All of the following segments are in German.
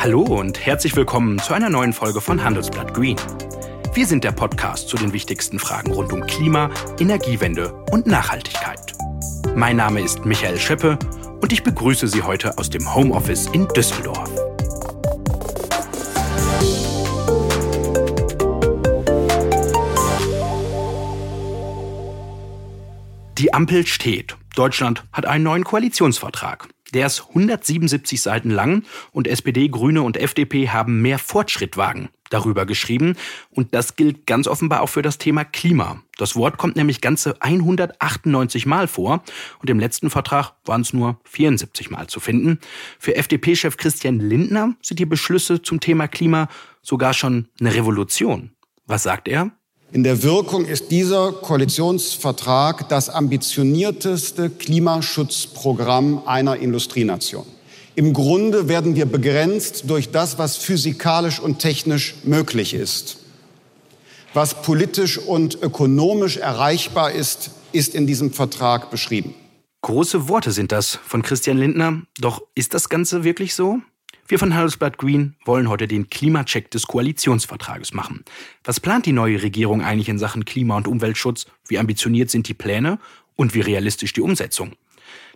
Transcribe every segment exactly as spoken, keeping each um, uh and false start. Hallo und herzlich willkommen zu einer neuen Folge von Handelsblatt Green. Wir sind der Podcast zu den wichtigsten Fragen rund um Klima, Energiewende und Nachhaltigkeit. Mein Name ist Michael Schöppe und ich begrüße Sie heute aus dem Homeoffice in Düsseldorf. Die Ampel steht. Deutschland hat einen neuen Koalitionsvertrag. Der ist hundertsiebenundsiebzig Seiten lang und S P D, Grüne und F D P haben mehr Fortschrittwagen darüber geschrieben. Und das gilt ganz offenbar auch für das Thema Klima. Das Wort kommt nämlich ganze hundertachtundneunzig Mal vor und im letzten Vertrag waren es nur vierundsiebzig Mal zu finden. Für F D P-Chef Christian Lindner sind die Beschlüsse zum Thema Klima sogar schon eine Revolution. Was sagt er? In der Wirkung ist dieser Koalitionsvertrag das ambitionierteste Klimaschutzprogramm einer Industrienation. Im Grunde werden wir begrenzt durch das, was physikalisch und technisch möglich ist. Was politisch und ökonomisch erreichbar ist, ist in diesem Vertrag beschrieben. Große Worte sind das von Christian Lindner. Doch ist das Ganze wirklich so? Wir von Handelsblatt Green wollen heute den Klimacheck des Koalitionsvertrages machen. Was plant die neue Regierung eigentlich in Sachen Klima- und Umweltschutz? Wie ambitioniert sind die Pläne und wie realistisch die Umsetzung?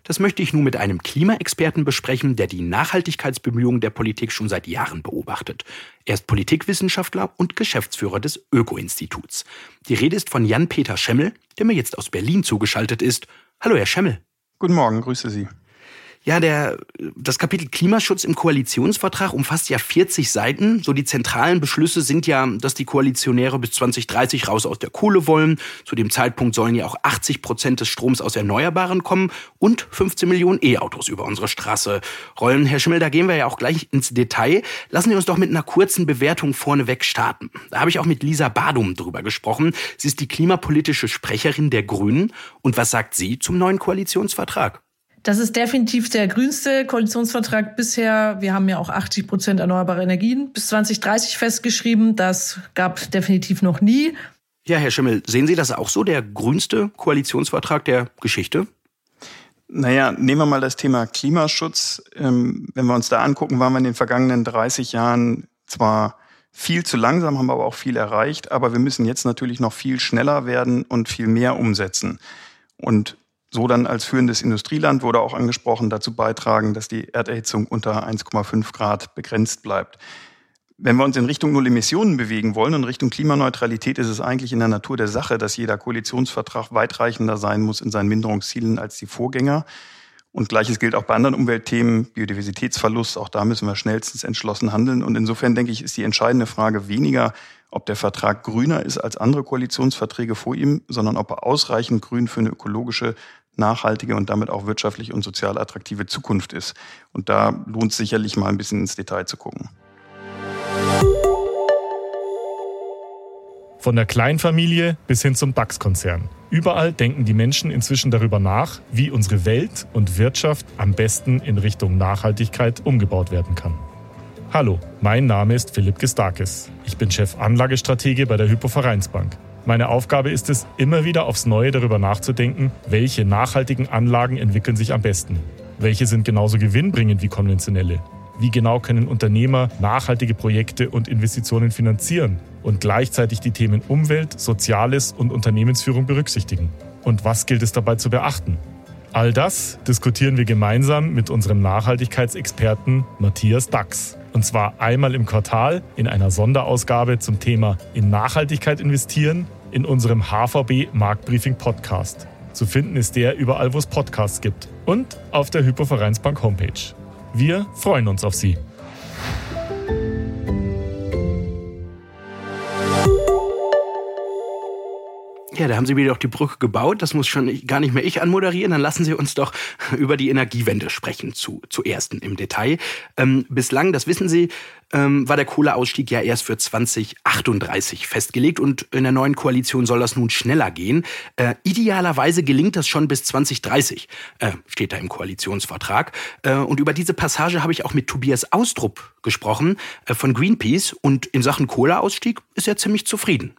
Das möchte ich nun mit einem Klimaexperten besprechen, der die Nachhaltigkeitsbemühungen der Politik schon seit Jahren beobachtet. Er ist Politikwissenschaftler und Geschäftsführer des Öko-Instituts. Die Rede ist von Jan-Peter Schemmel, der mir jetzt aus Berlin zugeschaltet ist. Hallo, Herr Schemmel. Guten Morgen, grüße Sie. Ja, der, das Kapitel Klimaschutz im Koalitionsvertrag umfasst ja vierzig Seiten. So die zentralen Beschlüsse sind ja, dass die Koalitionäre bis zwanzig dreißig raus aus der Kohle wollen. Zu dem Zeitpunkt sollen ja auch achtzig Prozent des Stroms aus Erneuerbaren kommen und fünfzehn Millionen E-Autos über unsere Straße rollen. Herr Schemmel, da gehen wir ja auch gleich ins Detail. Lassen Sie uns doch mit einer kurzen Bewertung vorneweg starten. Da habe ich auch mit Lisa Badum drüber gesprochen. Sie ist die klimapolitische Sprecherin der Grünen. Und was sagt sie zum neuen Koalitionsvertrag? Das ist definitiv der grünste Koalitionsvertrag bisher. Wir haben ja auch achtzig Prozent erneuerbare Energien bis zwanzig dreißig festgeschrieben. Das gab definitiv noch nie. Ja, Herr Schemmel, sehen Sie das auch so, der grünste Koalitionsvertrag der Geschichte? Naja, nehmen wir mal das Thema Klimaschutz. Wenn wir uns da angucken, waren wir in den vergangenen dreißig Jahren zwar viel zu langsam, haben aber auch viel erreicht. Aber wir müssen jetzt natürlich noch viel schneller werden und viel mehr umsetzen. Und so dann als führendes Industrieland, wurde auch angesprochen, dazu beitragen, dass die Erderhitzung unter eins Komma fünf Grad begrenzt bleibt. Wenn wir uns in Richtung Null Emissionen bewegen wollen und Richtung Klimaneutralität, ist es eigentlich in der Natur der Sache, dass jeder Koalitionsvertrag weitreichender sein muss in seinen Minderungszielen als die Vorgänger. Und Gleiches gilt auch bei anderen Umweltthemen, Biodiversitätsverlust, auch da müssen wir schnellstens entschlossen handeln. Und insofern, denke ich, ist die entscheidende Frage weniger, ob der Vertrag grüner ist als andere Koalitionsverträge vor ihm, sondern ob er ausreichend grün für eine ökologische, nachhaltige und damit auch wirtschaftlich und sozial attraktive Zukunft ist. Und da lohnt es sicherlich mal ein bisschen ins Detail zu gucken. Von der Kleinfamilie bis hin zum DAX-Konzern. Überall denken die Menschen inzwischen darüber nach, wie unsere Welt und Wirtschaft am besten in Richtung Nachhaltigkeit umgebaut werden kann. Hallo, mein Name ist Philipp Gestarkes. Ich bin Chef Anlagestratege bei der Hypo Vereinsbank. Meine Aufgabe ist es, immer wieder aufs Neue darüber nachzudenken, welche nachhaltigen Anlagen entwickeln sich am besten. Welche sind genauso gewinnbringend wie konventionelle? Wie genau können Unternehmer nachhaltige Projekte und Investitionen finanzieren und gleichzeitig die Themen Umwelt, Soziales und Unternehmensführung berücksichtigen? Und was gilt es dabei zu beachten? All das diskutieren wir gemeinsam mit unserem Nachhaltigkeitsexperten Matthias Dax. Und zwar einmal im Quartal in einer Sonderausgabe zum Thema in Nachhaltigkeit investieren in unserem H V B Marktbriefing Podcast. Zu finden ist der überall, wo es Podcasts gibt und auf der Hypo Vereinsbank Homepage. Wir freuen uns auf Sie. Ja, da haben Sie mir doch die Brücke gebaut. Das muss schon gar nicht mehr ich anmoderieren. Dann lassen Sie uns doch über die Energiewende sprechen, zu, zuerst im Detail. Ähm, bislang, das wissen Sie, ähm, war der Kohleausstieg ja erst für zwanzig achtunddreißig festgelegt. Und in der neuen Koalition soll das nun schneller gehen. Äh, idealerweise gelingt das schon bis zwanzig dreißig, äh, steht da im Koalitionsvertrag. Äh, und über diese Passage habe ich auch mit Tobias Austrup gesprochen, äh, von Greenpeace. Und in Sachen Kohleausstieg ist er ziemlich zufrieden.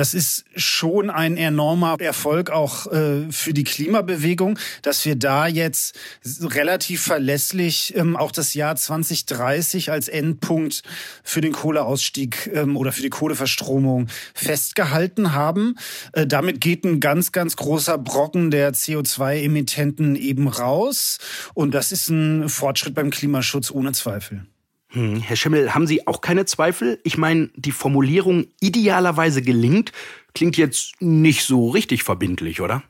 Das ist schon ein enormer Erfolg auch äh, für die Klimabewegung, dass wir da jetzt relativ verlässlich ähm, auch das Jahr zwanzig dreißig als Endpunkt für den Kohleausstieg ähm, oder für die Kohleverstromung festgehalten haben. Äh, damit geht ein ganz, ganz großer Brocken der C O zwei Emittenten eben raus. Und das ist ein Fortschritt beim Klimaschutz ohne Zweifel. Hm, Herr Schemmel, haben Sie auch keine Zweifel? Ich meine, die Formulierung idealerweise gelingt, klingt jetzt nicht so richtig verbindlich, oder?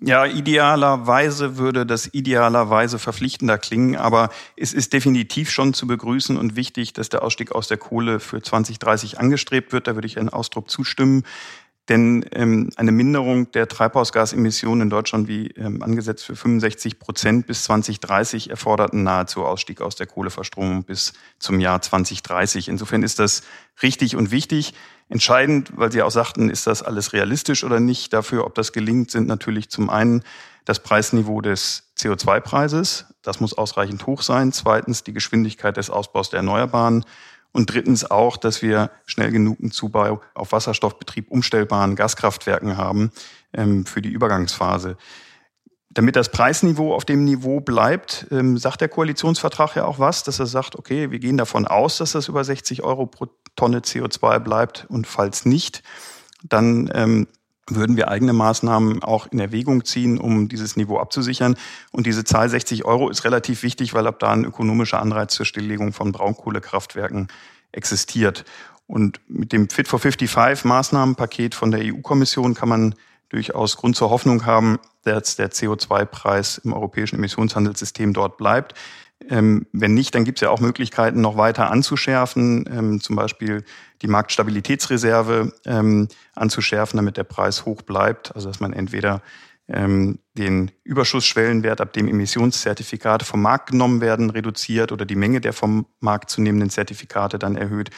Ja, idealerweise würde das idealerweise verpflichtender klingen, aber es ist definitiv schon zu begrüßen und wichtig, dass der Ausstieg aus der Kohle für zwanzig dreißig angestrebt wird. Da würde ich Herrn Austrup zustimmen. Denn ähm, eine Minderung der Treibhausgasemissionen in Deutschland, wie ähm, angesetzt, für fünfundsechzig Prozent bis zwanzig dreißig erfordert einen nahezu Ausstieg aus der Kohleverstromung bis zum Jahr zwanzig dreißig. Insofern ist das richtig und wichtig. Entscheidend, weil Sie auch sagten, ist das alles realistisch oder nicht, dafür, ob das gelingt, sind natürlich zum einen das Preisniveau des C O zwei Preises. Das muss ausreichend hoch sein. Zweitens die Geschwindigkeit des Ausbaus der Erneuerbaren. Und drittens auch, dass wir schnell genug einen Zubau auf Wasserstoffbetrieb umstellbaren Gaskraftwerken haben ähm, für die Übergangsphase. Damit das Preisniveau auf dem Niveau bleibt, ähm, sagt der Koalitionsvertrag ja auch was, dass er sagt, okay, wir gehen davon aus, dass das über sechzig Euro pro Tonne C O zwei bleibt. Und falls nicht, dann ähm, würden wir eigene Maßnahmen auch in Erwägung ziehen, um dieses Niveau abzusichern. Und diese Zahl sechzig Euro ist relativ wichtig, weil ab da ein ökonomischer Anreiz zur Stilllegung von Braunkohlekraftwerken existiert. Und mit dem Fit for fünfundfünfzig Maßnahmenpaket von der E U-Kommission kann man durchaus Grund zur Hoffnung haben, dass der C O zwei Preis im europäischen Emissionshandelssystem dort bleibt. Ähm, wenn nicht, dann gibt es ja auch Möglichkeiten, noch weiter anzuschärfen, ähm, zum Beispiel die Marktstabilitätsreserve ähm, anzuschärfen, damit der Preis hoch bleibt. Also dass man entweder ähm, den Überschussschwellenwert, ab dem Emissionszertifikate vom Markt genommen werden, reduziert oder die Menge der vom Markt zu nehmenden Zertifikate dann erhöht.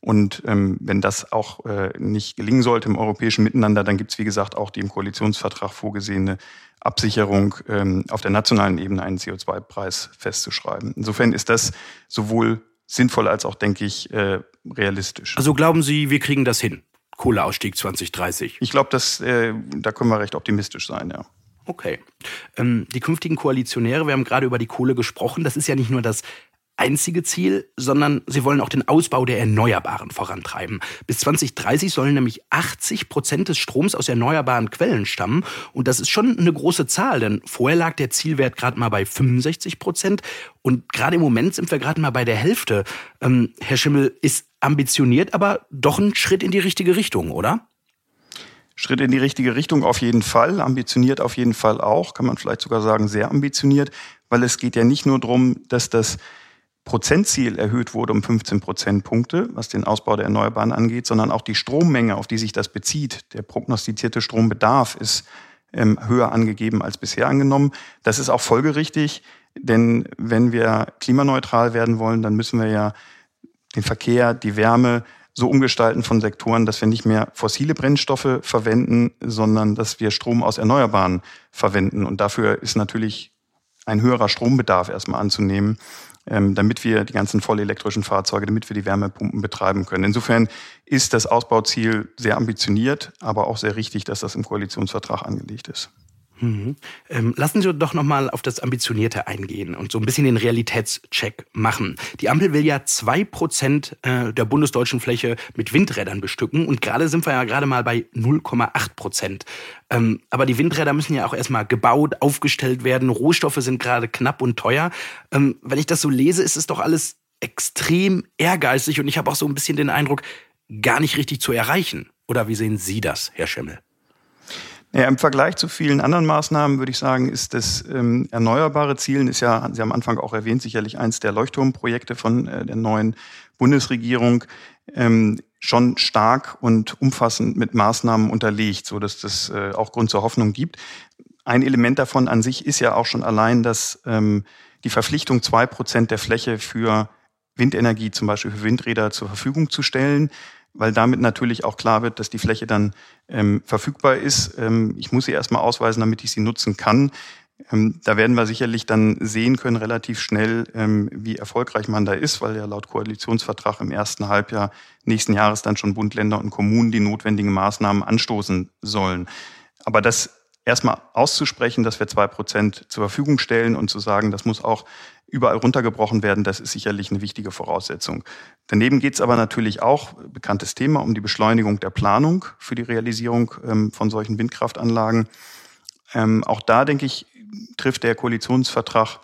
Und ähm, wenn das auch äh, nicht gelingen sollte im europäischen Miteinander, dann gibt es, wie gesagt, auch die im Koalitionsvertrag vorgesehene Absicherung, ähm, auf der nationalen Ebene einen C O zwei Preis festzuschreiben. Insofern ist das sowohl sinnvoll als auch, denke ich, äh, realistisch. Also glauben Sie, wir kriegen das hin? Kohleausstieg zwanzig dreißig? Ich glaube, äh, da können wir recht optimistisch sein, ja. Okay. Ähm, die künftigen Koalitionäre, wir haben gerade über die Kohle gesprochen, das ist ja nicht nur das einzige Ziel, sondern sie wollen auch den Ausbau der Erneuerbaren vorantreiben. Bis zwanzig dreißig sollen nämlich achtzig Prozent des Stroms aus erneuerbaren Quellen stammen. Und das ist schon eine große Zahl, denn vorher lag der Zielwert gerade mal bei fünfundsechzig Prozent. Und gerade im Moment sind wir gerade mal bei der Hälfte. Ähm, Herr Schemmel, ist ambitioniert, aber doch ein Schritt in die richtige Richtung, oder? Schritt in die richtige Richtung auf jeden Fall, ambitioniert auf jeden Fall auch, kann man vielleicht sogar sagen sehr ambitioniert, weil es geht ja nicht nur darum, dass das Prozentziel erhöht wurde um fünfzehn Prozentpunkte, was den Ausbau der Erneuerbaren angeht, sondern auch die Strommenge, auf die sich das bezieht. Der prognostizierte Strombedarf ist ähm, höher angegeben als bisher angenommen. Das ist auch folgerichtig, denn wenn wir klimaneutral werden wollen, dann müssen wir ja den Verkehr, die Wärme so umgestalten von Sektoren, dass wir nicht mehr fossile Brennstoffe verwenden, sondern dass wir Strom aus Erneuerbaren verwenden. Und dafür ist natürlich ein höherer Strombedarf erstmal anzunehmen, damit wir die ganzen vollelektrischen Fahrzeuge, damit wir die Wärmepumpen betreiben können. Insofern ist das Ausbauziel sehr ambitioniert, aber auch sehr richtig, dass das im Koalitionsvertrag angelegt ist. Mhm. Ähm, lassen Sie doch nochmal auf das Ambitionierte eingehen und so ein bisschen den Realitätscheck machen. Die Ampel will ja zwei Prozent der bundesdeutschen Fläche mit Windrädern bestücken und gerade sind wir ja gerade mal bei null Komma acht Prozent. Ähm, aber die Windräder müssen ja auch erstmal gebaut, aufgestellt werden. Rohstoffe sind gerade knapp und teuer. Ähm, wenn ich das so lese, ist es doch alles extrem ehrgeizig und ich habe auch so ein bisschen den Eindruck, gar nicht richtig zu erreichen. Oder wie sehen Sie das, Herr Schemmel? Ja, im Vergleich zu vielen anderen Maßnahmen würde ich sagen, ist das ähm, erneuerbare Zielen, ist ja, Sie haben am Anfang auch erwähnt, sicherlich eins der Leuchtturmprojekte von äh, der neuen Bundesregierung, ähm, schon stark und umfassend mit Maßnahmen unterlegt, so dass das äh, auch Grund zur Hoffnung gibt. Ein Element davon an sich ist ja auch schon allein, dass ähm, die Verpflichtung, zwei Prozent der Fläche für Windenergie, zum Beispiel für Windräder, zur Verfügung zu stellen, weil damit natürlich auch klar wird, dass die Fläche dann ähm, verfügbar ist. Ähm, ich muss sie erstmal ausweisen, damit ich sie nutzen kann. Ähm, da werden wir sicherlich dann sehen können, relativ schnell, ähm, wie erfolgreich man da ist, weil ja laut Koalitionsvertrag im ersten Halbjahr nächsten Jahres dann schon Bund, Länder und Kommunen die notwendigen Maßnahmen anstoßen sollen. Aber das erstmal auszusprechen, dass wir zwei Prozent zur Verfügung stellen und zu sagen, das muss auch überall runtergebrochen werden, das ist sicherlich eine wichtige Voraussetzung. Daneben geht es aber natürlich auch, bekanntes Thema, um die Beschleunigung der Planung für die Realisierung ähm, von solchen Windkraftanlagen. Ähm, auch da, denke ich, trifft der Koalitionsvertrag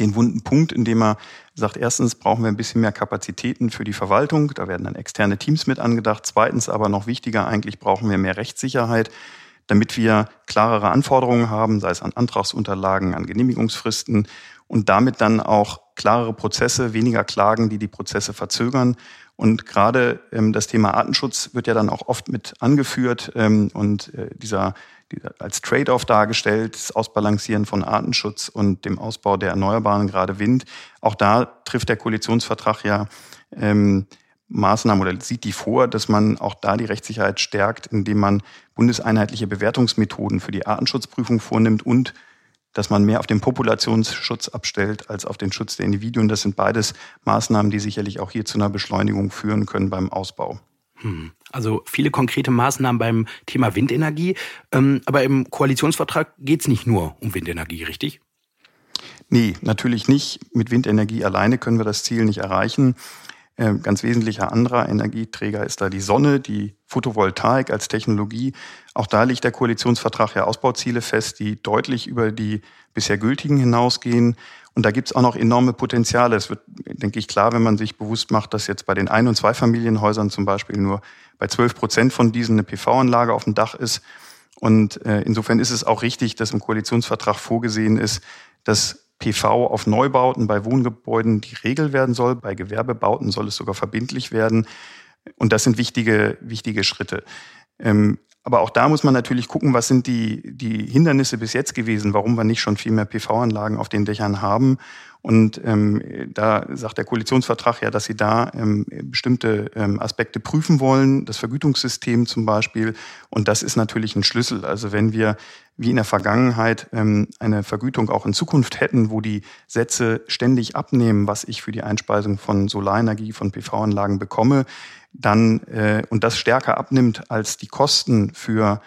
den wunden Punkt, indem er sagt, erstens brauchen wir ein bisschen mehr Kapazitäten für die Verwaltung, da werden dann externe Teams mit angedacht. Zweitens aber noch wichtiger eigentlich, brauchen wir mehr Rechtssicherheit, damit wir klarere Anforderungen haben, sei es an Antragsunterlagen, an Genehmigungsfristen und damit dann auch klarere Prozesse, weniger Klagen, die die Prozesse verzögern. Und gerade ähm, das Thema Artenschutz wird ja dann auch oft mit angeführt ähm, und äh, dieser, dieser als Trade-off dargestellt, das Ausbalancieren von Artenschutz und dem Ausbau der Erneuerbaren, gerade Wind. Auch da trifft der Koalitionsvertrag ja ähm, Maßnahmen oder sieht die vor, dass man auch da die Rechtssicherheit stärkt, indem man bundeseinheitliche Bewertungsmethoden für die Artenschutzprüfung vornimmt und dass man mehr auf den Populationsschutz abstellt als auf den Schutz der Individuen. Das sind beides Maßnahmen, die sicherlich auch hier zu einer Beschleunigung führen können beim Ausbau. Hm. Also viele konkrete Maßnahmen beim Thema Windenergie. Aber im Koalitionsvertrag geht es nicht nur um Windenergie, richtig? Nee, natürlich nicht. Mit Windenergie alleine können wir das Ziel nicht erreichen. Ganz wesentlicher anderer Energieträger ist da die Sonne, die Photovoltaik als Technologie. Auch da legt der Koalitionsvertrag ja Ausbauziele fest, die deutlich über die bisher gültigen hinausgehen. Und da gibt es auch noch enorme Potenziale. Es wird, denke ich, klar, wenn man sich bewusst macht, dass jetzt bei den Ein- und Zweifamilienhäusern zum Beispiel nur bei zwölf Prozent von diesen eine P V-Anlage auf dem Dach ist. Und insofern ist es auch richtig, dass im Koalitionsvertrag vorgesehen ist, dass P V auf Neubauten bei Wohngebäuden die Regel werden soll. Bei Gewerbebauten soll es sogar verbindlich werden. Und das sind wichtige, wichtige Schritte. Ähm, aber auch da muss man natürlich gucken, was sind die, die Hindernisse bis jetzt gewesen, warum wir nicht schon viel mehr P V-Anlagen auf den Dächern haben. Und ähm, da sagt der Koalitionsvertrag ja, dass sie da ähm, bestimmte ähm, Aspekte prüfen wollen, das Vergütungssystem zum Beispiel. Und das ist natürlich ein Schlüssel. Also wenn wir wie in der Vergangenheit ähm, eine Vergütung auch in Zukunft hätten, wo die Sätze ständig abnehmen, was ich für die Einspeisung von Solarenergie, von P V-Anlagen bekomme, dann äh, und das stärker abnimmt als die Kosten für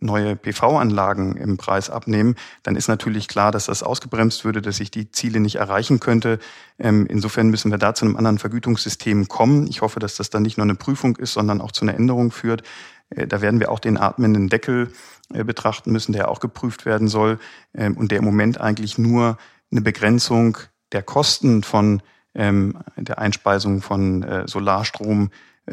neue P V-Anlagen im Preis abnehmen, dann ist natürlich klar, dass das ausgebremst würde, dass ich die Ziele nicht erreichen könnte. Insofern müssen wir da zu einem anderen Vergütungssystem kommen. Ich hoffe, dass das dann nicht nur eine Prüfung ist, sondern auch zu einer Änderung führt. Da werden wir auch den atmenden Deckel betrachten müssen, der auch geprüft werden soll und der im Moment eigentlich nur eine Begrenzung der Kosten von der Einspeisung von Solarstrom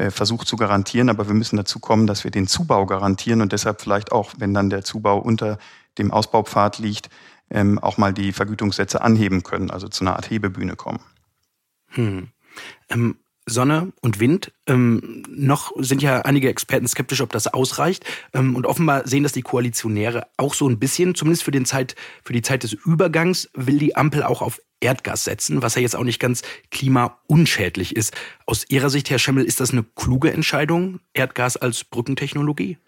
versucht zu garantieren, aber wir müssen dazu kommen, dass wir den Zubau garantieren und deshalb vielleicht auch, wenn dann der Zubau unter dem Ausbaupfad liegt, auch mal die Vergütungssätze anheben können, also zu einer Art Hebebühne kommen. Hm. Ähm, Sonne und Wind, ähm, noch sind ja einige Experten skeptisch, ob das ausreicht ähm, und offenbar sehen das die Koalitionäre auch so ein bisschen, zumindest für, den Zeit, für die Zeit des Übergangs will die Ampel auch auf Erdgas setzen, was ja jetzt auch nicht ganz klimaunschädlich ist. Aus Ihrer Sicht, Herr Schemmel, ist das eine kluge Entscheidung, Erdgas als Brückentechnologie?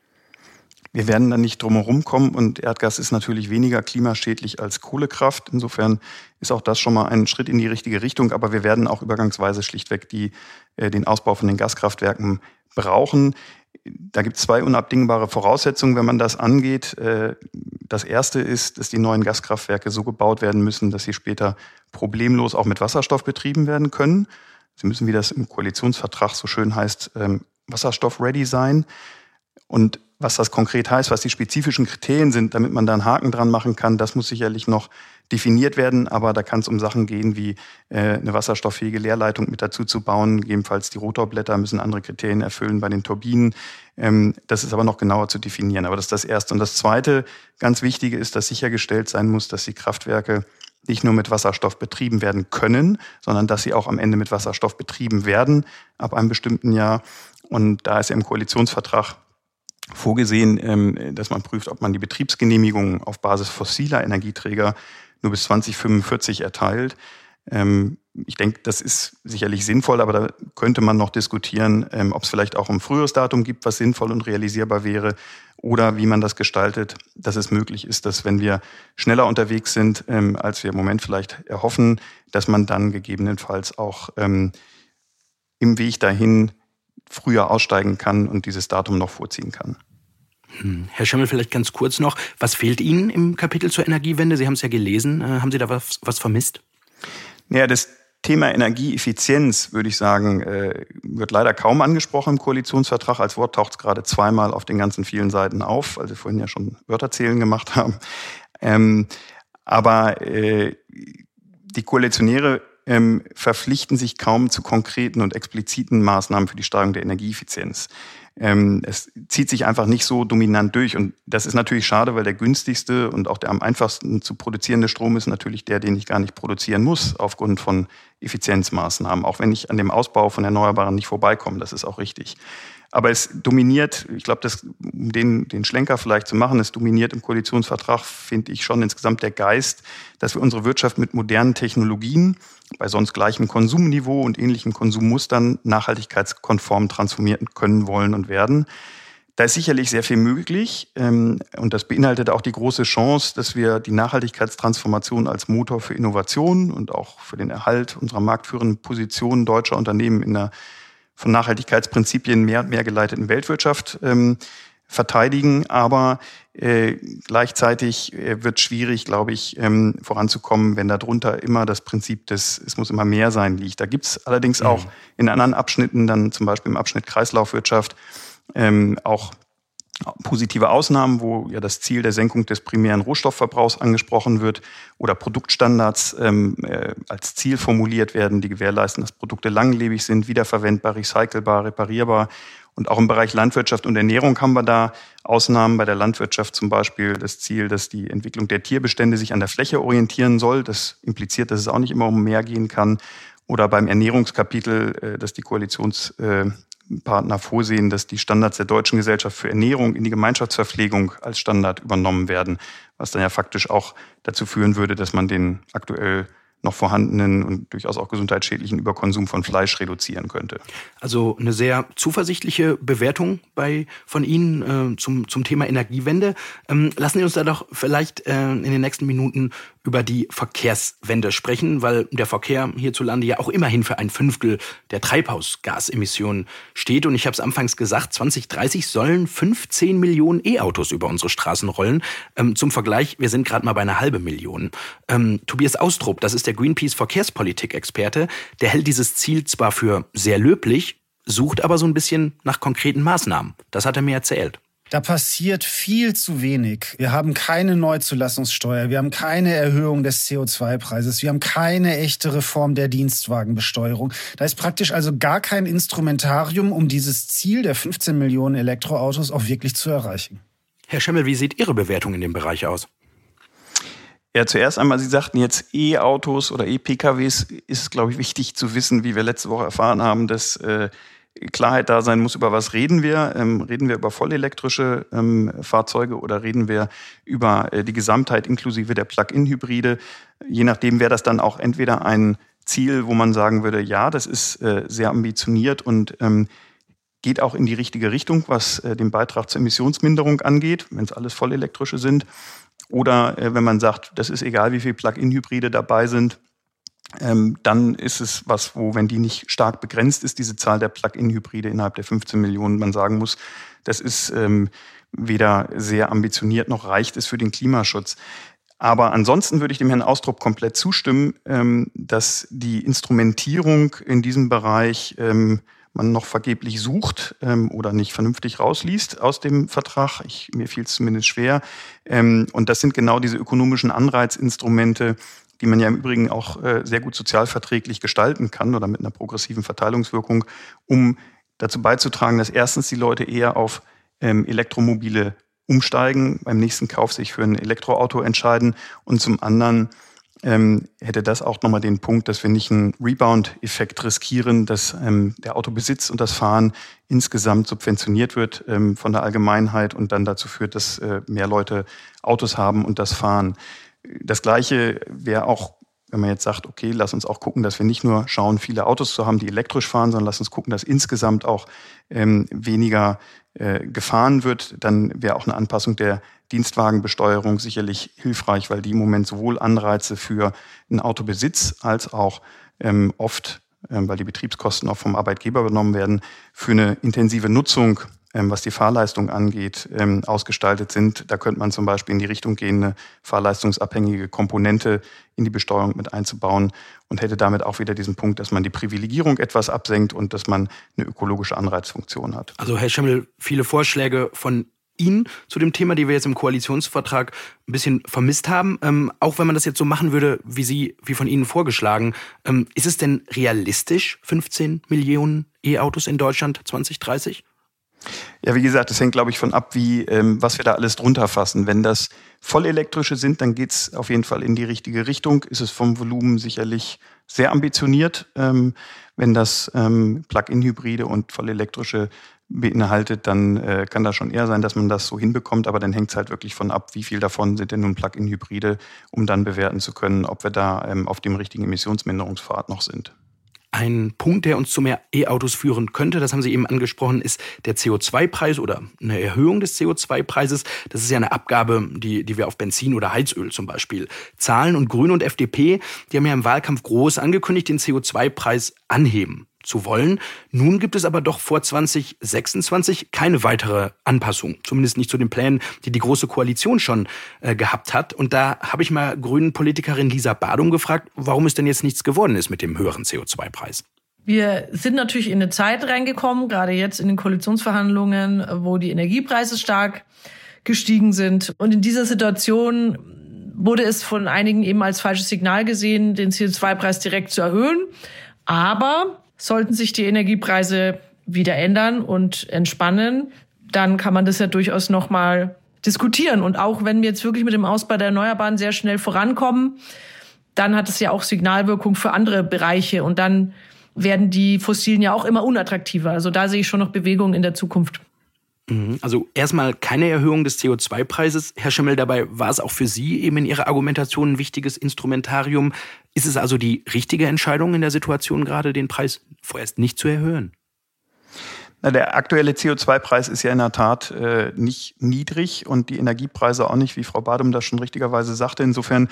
Wir werden da nicht drumherum kommen und Erdgas ist natürlich weniger klimaschädlich als Kohlekraft. Insofern ist auch das schon mal ein Schritt in die richtige Richtung, aber wir werden auch übergangsweise schlichtweg die, äh, den Ausbau von den Gaskraftwerken brauchen. Da gibt es zwei unabdingbare Voraussetzungen, wenn man das angeht. Das erste ist, dass die neuen Gaskraftwerke so gebaut werden müssen, dass sie später problemlos auch mit Wasserstoff betrieben werden können. Sie müssen, wie das im Koalitionsvertrag so schön heißt, Wasserstoff-ready sein. Und was das konkret heißt, was die spezifischen Kriterien sind, damit man da einen Haken dran machen kann, das muss sicherlich noch definiert werden. Aber da kann es um Sachen gehen, wie eine wasserstofffähige Leerleitung mit dazu zu bauen. Gegebenenfalls die Rotorblätter müssen andere Kriterien erfüllen bei den Turbinen. Das ist aber noch genauer zu definieren. Aber das ist das Erste. Und das Zweite, ganz Wichtige ist, dass sichergestellt sein muss, dass die Kraftwerke nicht nur mit Wasserstoff betrieben werden können, sondern dass sie auch am Ende mit Wasserstoff betrieben werden ab einem bestimmten Jahr. Und da ist ja im Koalitionsvertrag vorgesehen, dass man prüft, ob man die Betriebsgenehmigungen auf Basis fossiler Energieträger nur bis zwanzig fünfundvierzig erteilt. Ich denke, das ist sicherlich sinnvoll, aber da könnte man noch diskutieren, ob es vielleicht auch ein früheres Datum gibt, was sinnvoll und realisierbar wäre oder wie man das gestaltet, dass es möglich ist, dass wenn wir schneller unterwegs sind, ähm, als wir im Moment vielleicht erhoffen, dass man dann gegebenenfalls auch ähm, im Weg dahin früher aussteigen kann und dieses Datum noch vorziehen kann. Herr Schemmel, vielleicht ganz kurz noch, was fehlt Ihnen im Kapitel zur Energiewende? Sie haben es ja gelesen, äh, haben Sie da was, was vermisst? Naja, das Thema Energieeffizienz, würde ich sagen, äh, wird leider kaum angesprochen im Koalitionsvertrag. Als Wort taucht es gerade zweimal auf den ganzen vielen Seiten auf, weil Sie vorhin ja schon Wörterzählen gemacht haben. Ähm, aber äh, die Koalitionäre ähm, verpflichten sich kaum zu konkreten und expliziten Maßnahmen für die Steigerung der Energieeffizienz. Es zieht sich einfach nicht so dominant durch. Und das ist natürlich schade, weil der günstigste und auch der am einfachsten zu produzierende Strom ist natürlich der, den ich gar nicht produzieren muss aufgrund von Effizienzmaßnahmen. Auch wenn ich an dem Ausbau von Erneuerbaren nicht vorbeikomme, das ist auch richtig. Aber es dominiert, ich glaube, das, um den, den Schlenker vielleicht zu machen, es dominiert im Koalitionsvertrag, finde ich, schon insgesamt der Geist, dass wir unsere Wirtschaft mit modernen Technologien bei sonst gleichem Konsumniveau und ähnlichen Konsummustern nachhaltigkeitskonform transformieren können, wollen und werden. Da ist sicherlich sehr viel möglich, ähm, und das beinhaltet auch die große Chance, dass wir die Nachhaltigkeitstransformation als Motor für Innovation und auch für den Erhalt unserer marktführenden Position deutscher Unternehmen in der von Nachhaltigkeitsprinzipien mehr und mehr geleiteten Weltwirtschaft ähm, verteidigen. Aber äh, gleichzeitig äh, wird es schwierig, glaube ich, ähm, voranzukommen, wenn darunter immer das Prinzip des es muss immer mehr sein liegt. Da gibt es allerdings mhm. auch in anderen Abschnitten, dann zum Beispiel im Abschnitt Kreislaufwirtschaft, ähm, auch positive Ausnahmen, wo ja das Ziel der Senkung des primären Rohstoffverbrauchs angesprochen wird oder Produktstandards ähm, äh, als Ziel formuliert werden, die gewährleisten, dass Produkte langlebig sind, wiederverwendbar, recycelbar, reparierbar. Und auch im Bereich Landwirtschaft und Ernährung haben wir da Ausnahmen. Bei der Landwirtschaft zum Beispiel das Ziel, dass die Entwicklung der Tierbestände sich an der Fläche orientieren soll. Das impliziert, dass es auch nicht immer um mehr gehen kann. Oder beim Ernährungskapitel, äh, dass die Koalitions äh, Partner vorsehen, dass die Standards der Deutschen Gesellschaft für Ernährung in die Gemeinschaftsverpflegung als Standard übernommen werden, was dann ja faktisch auch dazu führen würde, dass man den aktuell noch vorhandenen und durchaus auch gesundheitsschädlichen Überkonsum von Fleisch reduzieren könnte. Also eine sehr zuversichtliche Bewertung bei, von Ihnen äh, zum, zum Thema Energiewende. Ähm, lassen Sie uns da doch vielleicht äh, in den nächsten Minuten über die Verkehrswende sprechen, weil der Verkehr hierzulande ja auch immerhin für ein Fünftel der Treibhausgasemissionen steht. Und ich habe es anfangs gesagt, zwanzig dreißig sollen fünfzehn Millionen E-Autos über unsere Straßen rollen. Ähm, zum Vergleich, wir sind gerade mal bei einer halben Million. Ähm, Tobias Austrup, das ist der Greenpeace-Verkehrspolitik-Experte, der hält dieses Ziel zwar für sehr löblich, sucht aber so ein bisschen nach konkreten Maßnahmen. Das hat er mir erzählt. Da passiert viel zu wenig. Wir haben keine Neuzulassungssteuer, wir haben keine Erhöhung des C O zwei Preises, wir haben keine echte Reform der Dienstwagenbesteuerung. Da ist praktisch also gar kein Instrumentarium, um dieses Ziel der fünfzehn Millionen Elektroautos auch wirklich zu erreichen. Herr Schemmel, wie sieht Ihre Bewertung in dem Bereich aus? Ja, zuerst einmal, Sie sagten jetzt E-Autos oder E-P K Ws. Ist, glaube ich, wichtig zu wissen, wie wir letzte Woche erfahren haben, dass äh, Klarheit da sein muss, über was reden wir. Ähm, reden wir über vollelektrische ähm, Fahrzeuge oder reden wir über äh, die Gesamtheit inklusive der Plug-in-Hybride? Je nachdem wäre das dann auch entweder ein Ziel, wo man sagen würde, ja, das ist äh, sehr ambitioniert und ähm, geht auch in die richtige Richtung, was äh, den Beitrag zur Emissionsminderung angeht, wenn es alles vollelektrische sind. Oder äh, wenn man sagt, das ist egal, wie viele Plug-in-Hybride dabei sind, ähm, dann ist es was, wo, wenn die nicht stark begrenzt ist, diese Zahl der Plug-in-Hybride innerhalb der fünfzehn Millionen, man sagen muss, das ist ähm, weder sehr ambitioniert noch reicht es für den Klimaschutz. Aber ansonsten würde ich dem Herrn Austrup komplett zustimmen, ähm, dass die Instrumentierung in diesem Bereich ähm, man noch vergeblich sucht ähm, oder nicht vernünftig rausliest aus dem Vertrag. Ich, mir fiel es zumindest schwer. Ähm, und das sind genau diese ökonomischen Anreizinstrumente, die man ja im Übrigen auch äh, sehr gut sozialverträglich gestalten kann oder mit einer progressiven Verteilungswirkung, um dazu beizutragen, dass erstens die Leute eher auf ähm, Elektromobile umsteigen, beim nächsten Kauf sich für ein Elektroauto entscheiden und zum anderen hätte das auch nochmal den Punkt, dass wir nicht einen Rebound-Effekt riskieren, dass ähm, der Autobesitz und das Fahren insgesamt subventioniert wird ähm, von der Allgemeinheit und dann dazu führt, dass äh, mehr Leute Autos haben und das fahren. Das Gleiche wäre auch, Wenn man jetzt sagt, okay, lass uns auch gucken, dass wir nicht nur schauen, viele Autos zu haben, die elektrisch fahren, sondern lass uns gucken, dass insgesamt auch ähm, weniger äh, gefahren wird, dann wäre auch eine Anpassung der Dienstwagenbesteuerung sicherlich hilfreich, weil die im Moment sowohl Anreize für einen Autobesitz als auch ähm, oft, ähm, weil die Betriebskosten auch vom Arbeitgeber übernommen werden, für eine intensive Nutzung, ähm, was die Fahrleistung angeht, ähm, ausgestaltet sind. Da könnte man zum Beispiel in die Richtung gehen, eine fahrleistungsabhängige Komponente in die Besteuerung mit einzubauen und hätte damit auch wieder diesen Punkt, dass man die Privilegierung etwas absenkt und dass man eine ökologische Anreizfunktion hat. Also Herr Schemmel, viele Vorschläge von Ihnen zu dem Thema, die wir jetzt im Koalitionsvertrag ein bisschen vermisst haben. Ähm, auch wenn man das jetzt so machen würde, wie Sie, wie von Ihnen vorgeschlagen, ähm, ist es denn realistisch, fünfzehn Millionen E-Autos in Deutschland zwanzig dreißig? Ja, wie gesagt, das hängt, glaube ich, von ab, wie, ähm, was wir da alles drunter fassen. Wenn das vollelektrische sind, dann geht es auf jeden Fall in die richtige Richtung. Ist es vom Volumen sicherlich sehr ambitioniert. Ähm, wenn das ähm, Plug-in-Hybride und vollelektrische beinhaltet, dann äh, kann das schon eher sein, dass man das so hinbekommt. Aber dann hängt es halt wirklich von ab, wie viel davon sind denn nun Plug-in-Hybride, um dann bewerten zu können, ob wir da ähm, auf dem richtigen Emissionsminderungspfad noch sind. Ein Punkt, der uns zu mehr E-Autos führen könnte, das haben Sie eben angesprochen, ist der C O zwei Preis oder eine Erhöhung des C O zwei Preises. Das ist ja eine Abgabe, die, die wir auf Benzin oder Heizöl zum Beispiel zahlen. Und Grüne und F D P, die haben ja im Wahlkampf groß angekündigt, den C O zwei Preis anheben zu wollen. Nun gibt es aber doch vor zwanzig sechsundzwanzig keine weitere Anpassung, zumindest nicht zu den Plänen, die die Große Koalition schon äh, gehabt hat. Und da habe ich mal Grünen-Politikerin Lisa Badum gefragt, warum es denn jetzt nichts geworden ist mit dem höheren C O zwei Preis. Wir sind natürlich in eine Zeit reingekommen, gerade jetzt in den Koalitionsverhandlungen, wo die Energiepreise stark gestiegen sind. Und in dieser Situation wurde es von einigen eben als falsches Signal gesehen, den C O zwei Preis direkt zu erhöhen. Aber sollten sich die Energiepreise wieder ändern und entspannen, dann kann man das ja durchaus nochmal diskutieren. Und auch wenn wir jetzt wirklich mit dem Ausbau der Erneuerbaren sehr schnell vorankommen, dann hat es ja auch Signalwirkung für andere Bereiche. Und dann werden die Fossilen ja auch immer unattraktiver. Also da sehe ich schon noch Bewegung in der Zukunft. Also erstmal keine Erhöhung des C O zwei Preises. Herr Schemmel, dabei war es auch für Sie eben in Ihrer Argumentation ein wichtiges Instrumentarium. Ist es also die richtige Entscheidung in der Situation gerade, den Preis vorerst nicht zu erhöhen? Na, der aktuelle C O zwei Preis ist ja in der Tat äh, nicht niedrig und die Energiepreise auch nicht, wie Frau Badum das schon richtigerweise sagte. Insofern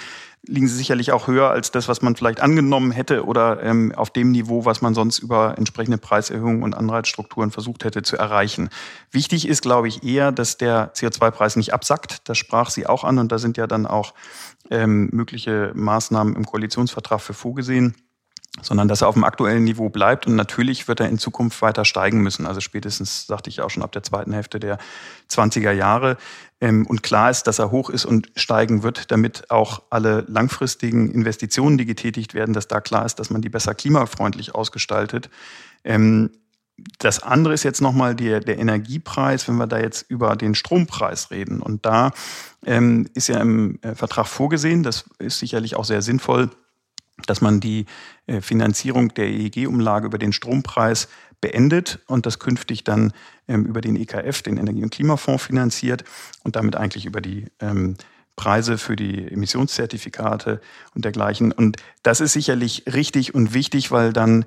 liegen sie sicherlich auch höher als das, was man vielleicht angenommen hätte oder ähm, auf dem Niveau, was man sonst über entsprechende Preiserhöhungen und Anreizstrukturen versucht hätte zu erreichen. Wichtig ist, glaube ich, eher, dass der C O zwei Preis nicht absackt. Das sprach sie auch an und da sind ja dann auch ähm, mögliche Maßnahmen im Koalitionsvertrag für vorgesehen, sondern dass er auf dem aktuellen Niveau bleibt. Und natürlich wird er in Zukunft weiter steigen müssen. Also spätestens, sagte ich ja auch schon, ab der zweiten Hälfte der zwanziger Jahre. Und klar ist, dass er hoch ist und steigen wird, damit auch alle langfristigen Investitionen, die getätigt werden, dass da klar ist, dass man die besser klimafreundlich ausgestaltet. Das andere ist jetzt nochmal der, der Energiepreis, wenn wir da jetzt über den Strompreis reden. Und da ist ja im Vertrag vorgesehen, das ist sicherlich auch sehr sinnvoll, dass man die Finanzierung der E E G-Umlage über den Strompreis beendet und das künftig dann ähm, über den E K F, den Energie- und Klimafonds, finanziert und damit eigentlich über die ähm, Preise für die Emissionszertifikate und dergleichen. Und das ist sicherlich richtig und wichtig, weil dann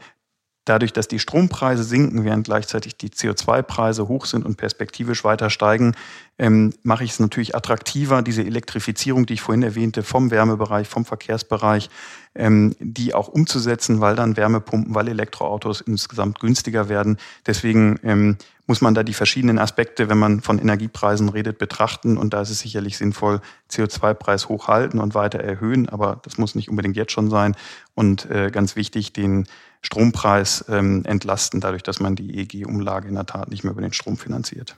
dadurch, dass die Strompreise sinken, während gleichzeitig die C O zwei Preise hoch sind und perspektivisch weiter steigen, ähm, mache ich es natürlich attraktiver, diese Elektrifizierung, die ich vorhin erwähnte, vom Wärmebereich, vom Verkehrsbereich, ähm, die auch umzusetzen, weil dann Wärmepumpen, weil Elektroautos insgesamt günstiger werden. Deswegen ähm, muss man da die verschiedenen Aspekte, wenn man von Energiepreisen redet, betrachten. Und da ist es sicherlich sinnvoll, C O zwei Preis hochhalten und weiter erhöhen. Aber das muss nicht unbedingt jetzt schon sein. Und äh, ganz wichtig, den Strompreis ähm, entlasten, dadurch, dass man die E E G-Umlage in der Tat nicht mehr über den Strom finanziert.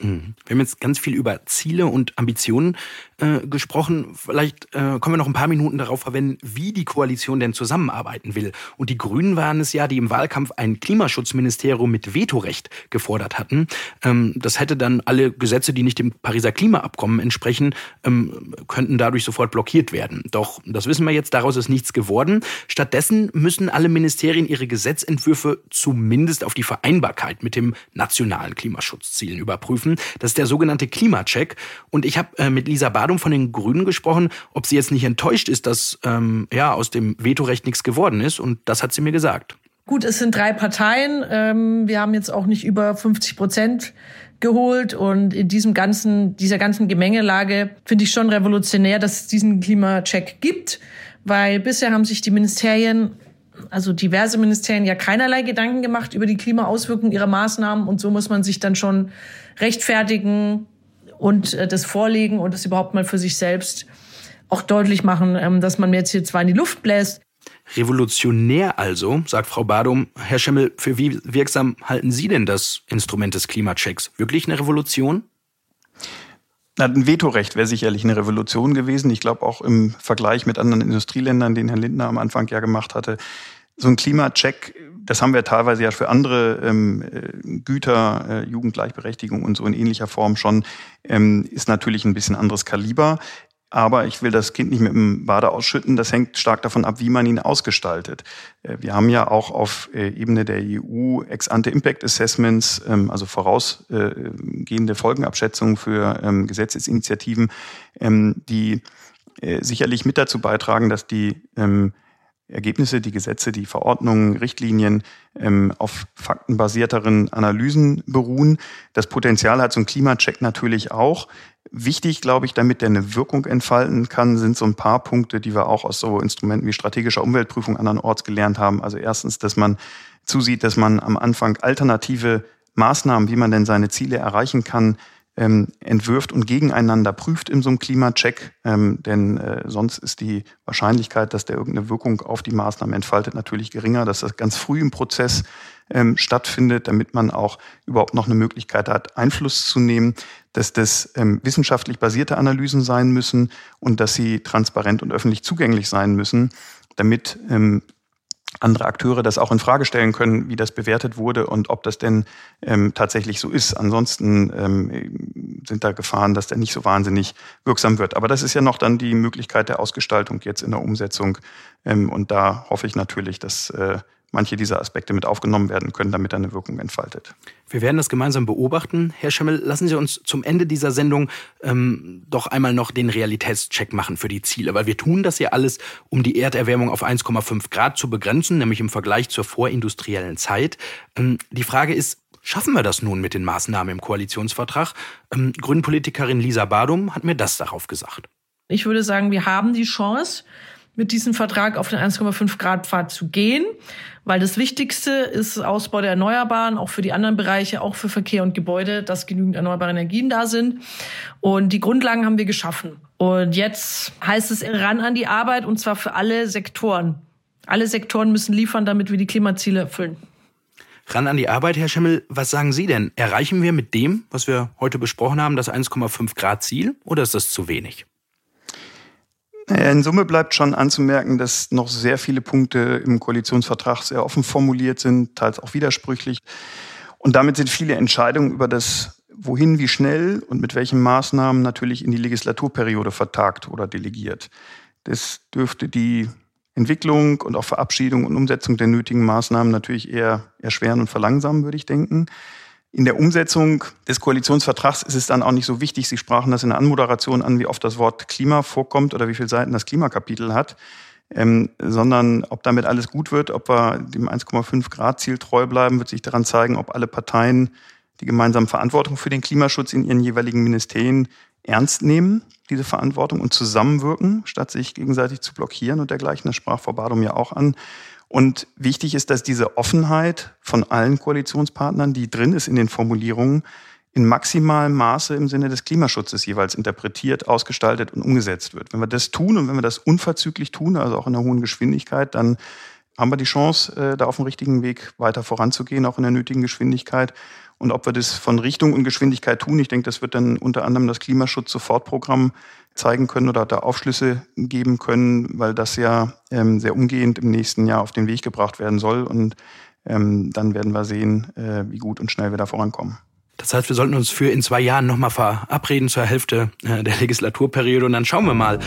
Mhm. Wir haben jetzt ganz viel über Ziele und Ambitionen äh, gesprochen. Vielleicht äh, können wir noch ein paar Minuten darauf verwenden, wie die Koalition denn zusammenarbeiten will. Und die Grünen waren es ja, die im Wahlkampf ein Klimaschutzministerium mit Vetorecht gefordert hatten. Ähm, das hätte dann alle Gesetze, die nicht dem Pariser Klimaabkommen entsprechen, ähm, könnten dadurch sofort blockiert werden. Doch, das wissen wir jetzt, daraus ist nichts geworden. Stattdessen müssen alle Ministerien ihre Gesetzentwürfe zumindest auf die Vereinbarkeit mit dem nationalen Klimaschutzzielen überprüfen. lassen. Das ist der sogenannte Klimacheck. Und ich habe äh, mit Lisa Badum von den Grünen gesprochen, ob sie jetzt nicht enttäuscht ist, dass ähm, ja, aus dem Vetorecht nichts geworden ist. Und das hat sie mir gesagt. Gut, es sind drei Parteien. Ähm, wir haben jetzt auch nicht über fünfzig Prozent geholt. Und in diesem ganzen, dieser ganzen Gemengelage finde ich schon revolutionär, dass es diesen Klimacheck gibt. Weil bisher haben sich die Ministerien, also diverse Ministerien, ja keinerlei Gedanken gemacht über die Klimaauswirkungen ihrer Maßnahmen. Und so muss man sich dann schon rechtfertigen und das vorlegen und das überhaupt mal für sich selbst auch deutlich machen, dass man jetzt hier zwar in die Luft bläst. Revolutionär also, sagt Frau Badum. Herr Schemmel, für wie wirksam halten Sie denn das Instrument des Klimachecks? Wirklich eine Revolution? Na, ein Vetorecht wäre sicherlich eine Revolution gewesen. Ich glaube auch im Vergleich mit anderen Industrieländern, den Herr Lindner am Anfang ja gemacht hatte. So ein Klimacheck, das haben wir teilweise ja für andere ähm, Güter, äh, Jugendgleichberechtigung und so in ähnlicher Form schon, ähm, ist natürlich ein bisschen anderes Kaliber. Aber ich will das Kind nicht mit dem Bade ausschütten. Das hängt stark davon ab, wie man ihn ausgestaltet. Wir haben ja auch auf Ebene der E U Ex-Ante-Impact-Assessments, also vorausgehende Folgenabschätzungen für Gesetzesinitiativen, die sicherlich mit dazu beitragen, dass die Ergebnisse, die Gesetze, die Verordnungen, Richtlinien ähm, auf faktenbasierteren Analysen beruhen. Das Potenzial hat so ein Klimacheck natürlich auch. Wichtig, glaube ich, damit der eine Wirkung entfalten kann, sind so ein paar Punkte, die wir auch aus so Instrumenten wie strategischer Umweltprüfung andernorts gelernt haben. Also erstens, dass man zusieht, dass man am Anfang alternative Maßnahmen, wie man denn seine Ziele erreichen kann, Ähm, entwirft und gegeneinander prüft in so einem Klimacheck. Ähm, denn äh, sonst ist die Wahrscheinlichkeit, dass der irgendeine Wirkung auf die Maßnahmen entfaltet, natürlich geringer, dass das ganz früh im Prozess ähm, stattfindet, damit man auch überhaupt noch eine Möglichkeit hat, Einfluss zu nehmen, dass das ähm, wissenschaftlich basierte Analysen sein müssen und dass sie transparent und öffentlich zugänglich sein müssen, damit ähm, andere Akteure das auch in Frage stellen können, wie das bewertet wurde und ob das denn ähm, tatsächlich so ist. Ansonsten ähm, sind da Gefahren, dass der nicht so wahnsinnig wirksam wird. Aber das ist ja noch dann die Möglichkeit der Ausgestaltung jetzt in der Umsetzung. Ähm, und da hoffe ich natürlich, dass äh, manche dieser Aspekte mit aufgenommen werden können, damit eine Wirkung entfaltet. Wir werden das gemeinsam beobachten. Herr Schemmel, lassen Sie uns zum Ende dieser Sendung ähm, doch einmal noch den Realitätscheck machen für die Ziele. Weil wir tun das ja alles, um die Erderwärmung auf eins Komma fünf Grad zu begrenzen, nämlich im Vergleich zur vorindustriellen Zeit. Ähm, die Frage ist, schaffen wir das nun mit den Maßnahmen im Koalitionsvertrag? Ähm, Grünen-Politikerin Lisa Badum hat mir das darauf gesagt. Ich würde sagen, wir haben die Chance, mit diesem Vertrag auf den eins Komma fünf Grad Pfad zu gehen, weil das Wichtigste ist Ausbau der Erneuerbaren, auch für die anderen Bereiche, auch für Verkehr und Gebäude, dass genügend erneuerbare Energien da sind. Und die Grundlagen haben wir geschaffen. Und jetzt heißt es ran an die Arbeit, und zwar für alle Sektoren. Alle Sektoren müssen liefern, damit wir die Klimaziele erfüllen. Ran an die Arbeit, Herr Schemmel. Was sagen Sie denn? Erreichen wir mit dem, was wir heute besprochen haben, das eins Komma fünf Grad Ziel, oder ist das zu wenig? In Summe bleibt schon anzumerken, dass noch sehr viele Punkte im Koalitionsvertrag sehr offen formuliert sind, teils auch widersprüchlich. Und damit sind viele Entscheidungen über das Wohin, wie schnell und mit welchen Maßnahmen natürlich in die Legislaturperiode vertagt oder delegiert. Das dürfte die Entwicklung und auch Verabschiedung und Umsetzung der nötigen Maßnahmen natürlich eher erschweren und verlangsamen, würde ich denken. In der Umsetzung des Koalitionsvertrags ist es dann auch nicht so wichtig. Sie sprachen das in der Anmoderation an, wie oft das Wort Klima vorkommt oder wie viele Seiten das Klimakapitel hat, ähm, sondern ob damit alles gut wird, ob wir dem eins Komma fünf Grad Ziel treu bleiben, wird sich daran zeigen, ob alle Parteien die gemeinsame Verantwortung für den Klimaschutz in ihren jeweiligen Ministerien ernst nehmen, diese Verantwortung, und zusammenwirken, statt sich gegenseitig zu blockieren und dergleichen. Das sprach Frau Badum ja auch an. Und wichtig ist, dass diese Offenheit von allen Koalitionspartnern, die drin ist in den Formulierungen, in maximalem Maße im Sinne des Klimaschutzes jeweils interpretiert, ausgestaltet und umgesetzt wird. Wenn wir das tun und wenn wir das unverzüglich tun, also auch in einer hohen Geschwindigkeit, dann haben wir die Chance, da auf dem richtigen Weg weiter voranzugehen, auch in der nötigen Geschwindigkeit. Und ob wir das von Richtung und Geschwindigkeit tun, ich denke, das wird dann unter anderem das Klimaschutz-Sofortprogramm zeigen können oder da Aufschlüsse geben können, weil das ja ähm, sehr umgehend im nächsten Jahr auf den Weg gebracht werden soll. Und ähm, dann werden wir sehen, äh, wie gut und schnell wir da vorankommen. Das heißt, wir sollten uns für in zwei Jahren nochmal verabreden zur Hälfte der Legislaturperiode und dann schauen wir mal,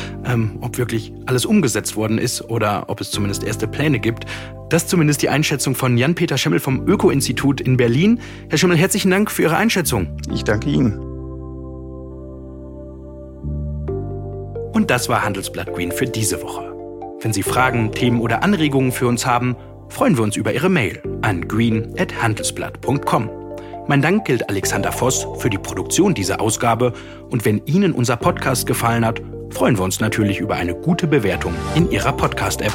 ob wirklich alles umgesetzt worden ist oder ob es zumindest erste Pläne gibt. Das ist zumindest die Einschätzung von Jan-Peter Schemmel vom Öko-Institut in Berlin. Herr Schemmel, herzlichen Dank für Ihre Einschätzung. Ich danke Ihnen. Und das war Handelsblatt Green für diese Woche. Wenn Sie Fragen, Themen oder Anregungen für uns haben, freuen wir uns über Ihre Mail an green at handelsblatt punkt com. Mein Dank gilt Alexander Voss für die Produktion dieser Ausgabe und wenn Ihnen unser Podcast gefallen hat, freuen wir uns natürlich über eine gute Bewertung in Ihrer Podcast-App.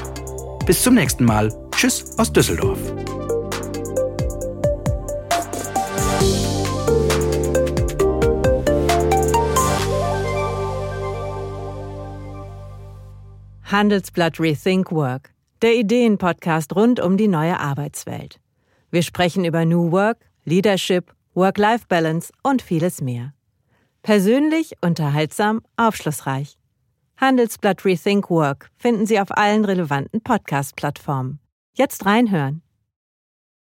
Bis zum nächsten Mal. Tschüss aus Düsseldorf. Handelsblatt Rethink Work, der Ideen-Podcast rund um die neue Arbeitswelt. Wir sprechen über New Work, Leadership, Work-Life-Balance und vieles mehr. Persönlich, unterhaltsam, aufschlussreich. Handelsblatt Rethink Work finden Sie auf allen relevanten Podcast-Plattformen. Jetzt reinhören!